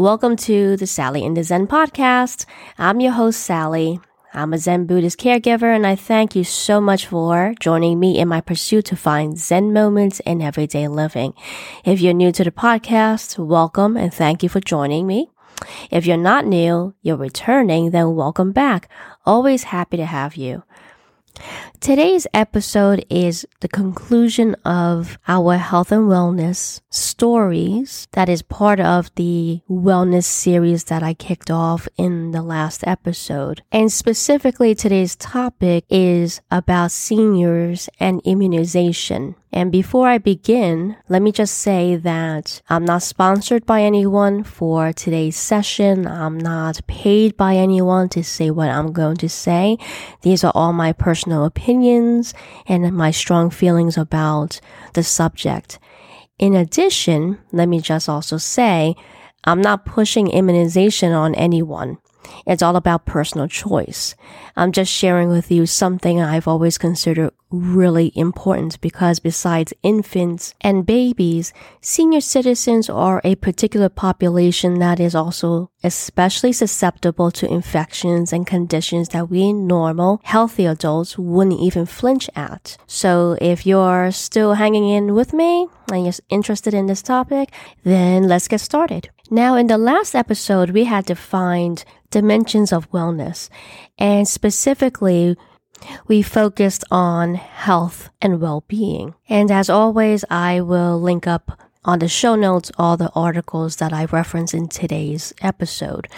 Welcome to the Sally in the Zen podcast. I'm your host, Sally. I'm a Zen Buddhist caregiver, and I thank you so much for joining me in my pursuit to find Zen moments in everyday living. If you're new to the podcast, welcome and thank you for joining me. If you're not new, you're returning, then welcome back. Always happy to have you. Today's episode is the conclusion of our health and wellness stories that is part of the wellness series that I kicked off in the last episode. And specifically, today's topic is about seniors and immunization. And before I begin, let me just say that I'm not sponsored by anyone for today's session. I'm not paid by anyone to say what I'm going to say. These are all my personal opinions and my strong feelings about the subject. In addition, let me just also say, I'm not pushing immunization on anyone. It's all about personal choice. I'm just sharing with you something I've always considered really important because besides infants and babies, senior citizens are a particular population that is also especially susceptible to infections and conditions that we normal, healthy adults wouldn't even flinch at. So if you're still hanging in with me and you're interested in this topic, then let's get started. Now, in the last episode, we had defined dimensions of wellness, and specifically, we focused on health and well-being. And as always, I will link up on the show notes all the articles that I referenced in today's episode.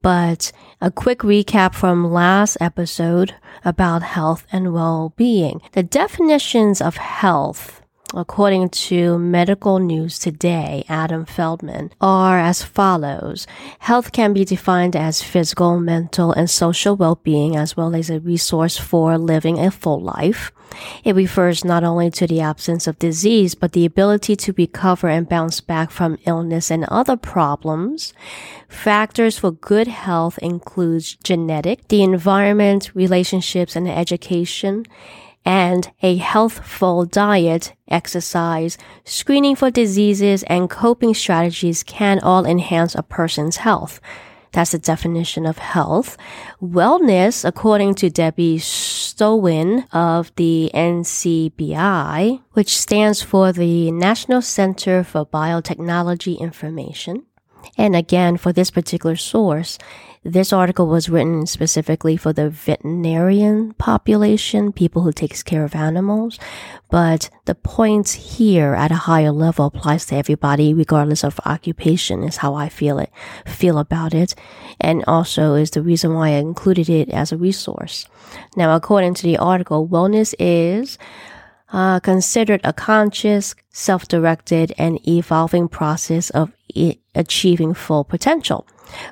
But a quick recap from last episode about health and well-being. The definitions of health, according to Medical News Today, Adam Feldman, are as follows. Health can be defined as physical, mental, and social well-being, as well as a resource for living a full life. It refers not only to the absence of disease, but the ability to recover and bounce back from illness and other problems. Factors for good health include genetic, the environment, relationships, and education, and a healthful diet, exercise, screening for diseases, and coping strategies can all enhance a person's health. That's the definition of health. Wellness, according to Debbie Stowin of the NCBI, which stands for the National Center for Biotechnology Information. And again, for this particular source, this article was written specifically for the veterinarian population, people who takes care of animals. But the points here at a higher level applies to everybody, regardless of occupation, is how I feel about it. And also is the reason why I included it as a resource. Now, according to the article, wellness is considered a conscious, self-directed, and evolving process of achieving full potential.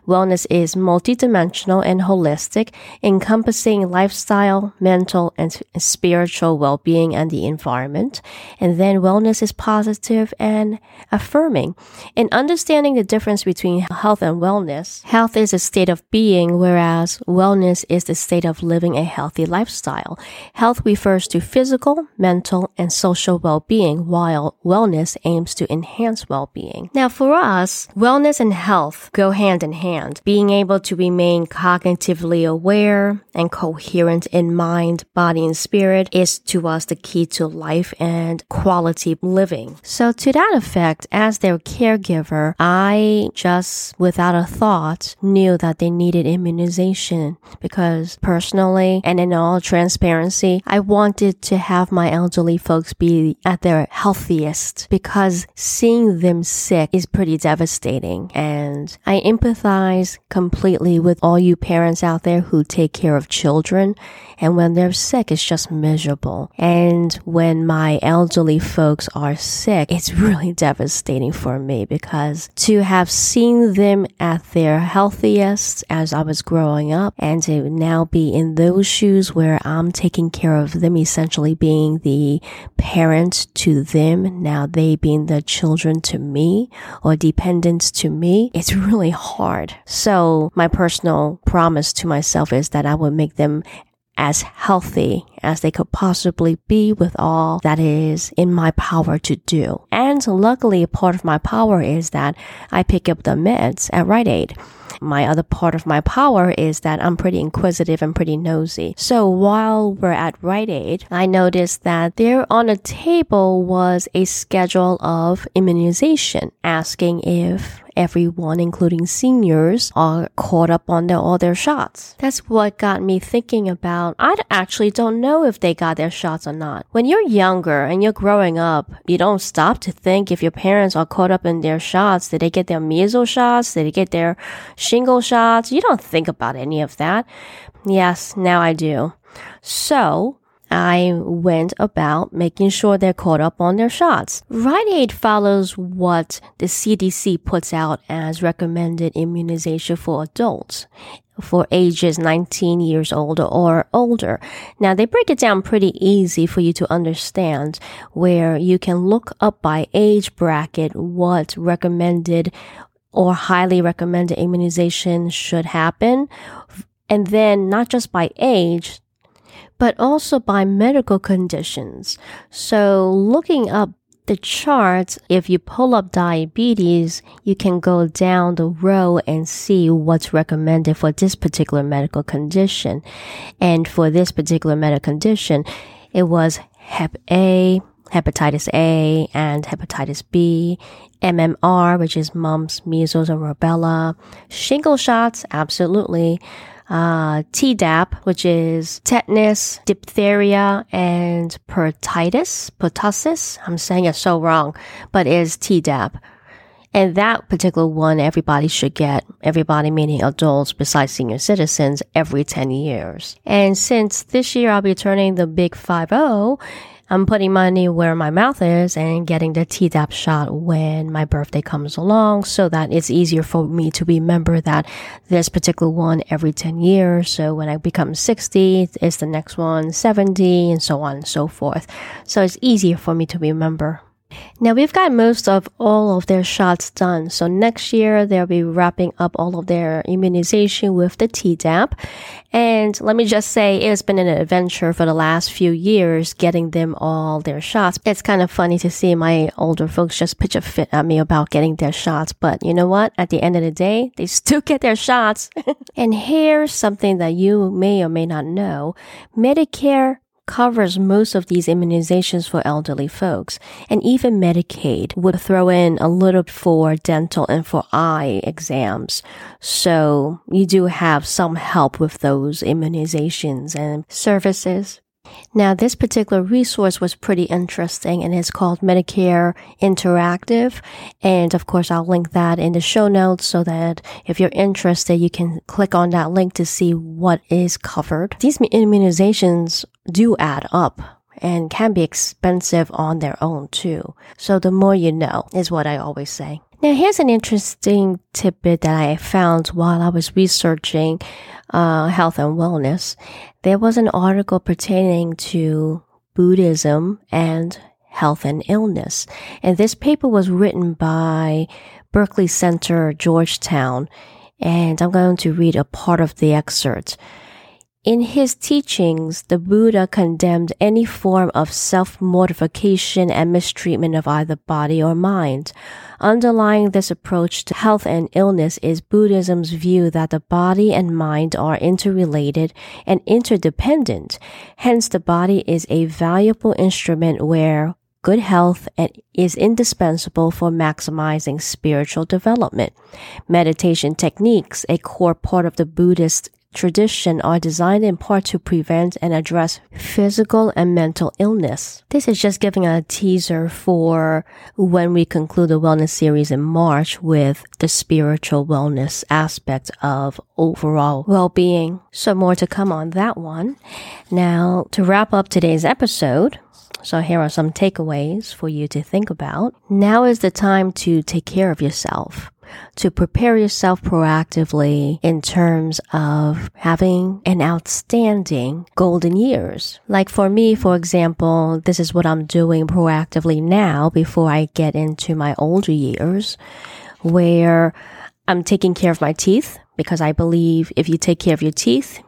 Wellness is multidimensional and holistic, encompassing lifestyle, mental, and spiritual well-being and the environment. And then wellness is positive and affirming. In understanding the difference between health and wellness, health is a state of being, whereas wellness is the state of living a healthy lifestyle. Health refers to physical, mental, and social well-being, while wellness aims to enhance well-being. Now, for us, wellness and health go hand in hand. Being able to remain cognitively aware and coherent in mind, body, and spirit is to us the key to life and quality living. So to that effect, as their caregiver, I just, without a thought, knew that they needed immunization because personally and in all transparency, I wanted to have my elderly folks be at their healthiest because seeing them sick is pretty devastating, and I empathize completely with all you parents out there who take care of children, and when they're sick, it's just miserable. And when my elderly folks are sick, it's really devastating for me because to have seen them at their healthiest as I was growing up and to now be in those shoes where I'm taking care of them, essentially being the parent to them, now they being the children to me or dependents to me, it's really hard. So my personal promise to myself is that I would make them as healthy as they could possibly be with all that is in my power to do. And luckily, part of my power is that I pick up the meds at Rite Aid. My other part of my power is that I'm pretty inquisitive and pretty nosy. So while we're at Rite Aid, I noticed that there on a table was a schedule of immunization, asking if everyone, including seniors, are caught up on all their shots. That's what got me thinking about, I actually don't know if they got their shots or not. When you're younger and you're growing up, you don't stop to think if your parents are caught up in their shots. Did they get their measles shots? Did they get their shingle shots? You don't think about any of that. Yes, now I do. So I went about making sure they're caught up on their shots. Rite Aid follows what the CDC puts out as recommended immunization for adults for ages 19 years old or older. Now, they break it down pretty easy for you to understand, where you can look up by age bracket what recommended or highly recommended immunization should happen. And then not just by age, but also by medical conditions. So looking up the charts, if you pull up diabetes, you can go down the row and see what's recommended for this particular medical condition. And for this particular medical condition, it was Hep A, Hepatitis A, and Hepatitis B, MMR, which is mumps, measles, and rubella, shingle shots, absolutely, Tdap, which is tetanus, diphtheria, and pertussis. I'm saying it so wrong, but is Tdap. And that particular one, everybody should get, everybody meaning adults besides senior citizens, every 10 years. And since this year I'll be turning the big 5-0, I'm putting money where my mouth is and getting the Tdap shot when my birthday comes along, so that it's easier for me to remember that this particular one every 10 years. So when I become 60, it's the next one, 70, and so on and so forth. So it's easier for me to remember. Now, we've got most of all of their shots done. So next year, they'll be wrapping up all of their immunization with the Tdap. And let me just say, it's been an adventure for the last few years getting them all their shots. It's kind of funny to see my older folks just pitch a fit at me about getting their shots. But you know what? At the end of the day, they still get their shots. And here's something that you may or may not know. Medicare covers most of these immunizations for elderly folks, and even Medicaid would throw in a little for dental and for eye exams. So you do have some help with those immunizations and services. Now, this particular resource was pretty interesting, and it's called Medicare Interactive. And of course, I'll link that in the show notes so that if you're interested, you can click on that link to see what is covered. These immunizations do add up and can be expensive on their own too. So the more you know is what I always say. Now, here's an interesting tidbit that I found while I was researching health and wellness. There was an article pertaining to Buddhism and health and illness. And this paper was written by Berkeley Center Georgetown. And I'm going to read a part of the excerpt. In his teachings, the Buddha condemned any form of self-mortification and mistreatment of either body or mind. Underlying this approach to health and illness is Buddhism's view that the body and mind are interrelated and interdependent. Hence, the body is a valuable instrument where good health is indispensable for maximizing spiritual development. Meditation techniques, a core part of the Buddhist tradition, are designed in part to prevent and address physical and mental illness. This is just giving a teaser for when we conclude the wellness series in March with the spiritual wellness aspect of overall well-being. So more to come on that one. Now, to wrap up today's episode, so here are some takeaways for you to think about. Now is the time to take care of yourself, to prepare yourself proactively in terms of having an outstanding golden years. Like for me, for example, this is what I'm doing proactively now before I get into my older years, where I'm taking care of my teeth. because I believe if you take care of your teeth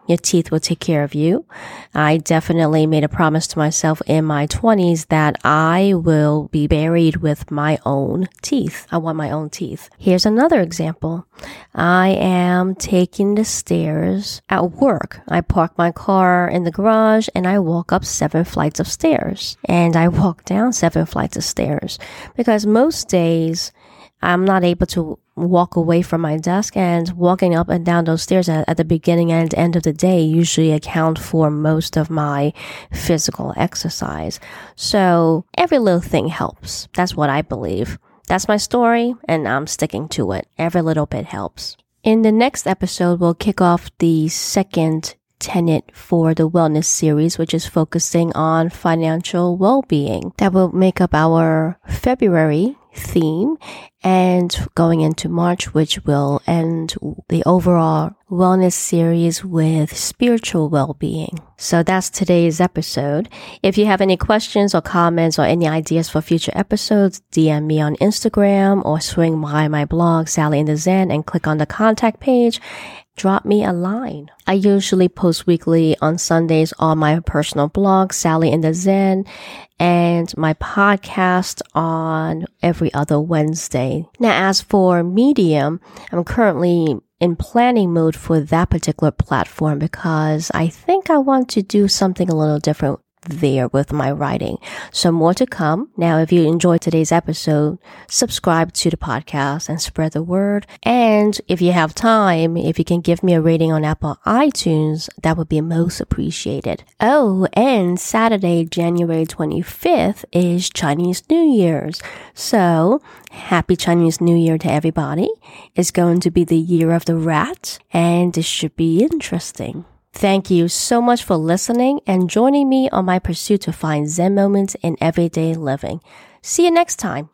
will take care of you. I definitely made a promise to myself in my 20s that I will be buried with my own teeth. I want my own teeth. Here's another example. I am taking the stairs at work. I park my car in the garage and I walk up 7 flights of stairs. And I walk down 7 flights of stairs because most days I'm not able to walk away from my desk, and walking up and down those stairs at the beginning and end of the day usually account for most of my physical exercise. So every little thing helps. That's what I believe. That's my story, and I'm sticking to it. Every little bit helps. In the next episode, we'll kick off the second tenet for the wellness series, which is focusing on financial well-being. That will make up our February theme, and going into March, which will end the overall wellness series with spiritual well-being. So that's today's episode. If you have any questions or comments or any ideas for future episodes, DM me on Instagram or swing by my blog, Sally in the Zen, and click on the contact page. Drop me a line. I usually post weekly on Sundays on my personal blog, Sally in the Zen, and my podcast on every other Wednesday. Now, as for Medium, I'm currently in planning mode for that particular platform because I think I want to do something a little different there with my writing. So more to come. Now, if you enjoyed today's episode, subscribe to the podcast and spread the word. And if you have time, if you can give me a rating on Apple iTunes, that would be most appreciated. Oh, and Saturday, January 25th is Chinese New Year's. So happy Chinese New Year to everybody. It's going to be the year of the rat, and this should be interesting. Thank you so much for listening and joining me on my pursuit to find Zen moments in everyday living. See you next time.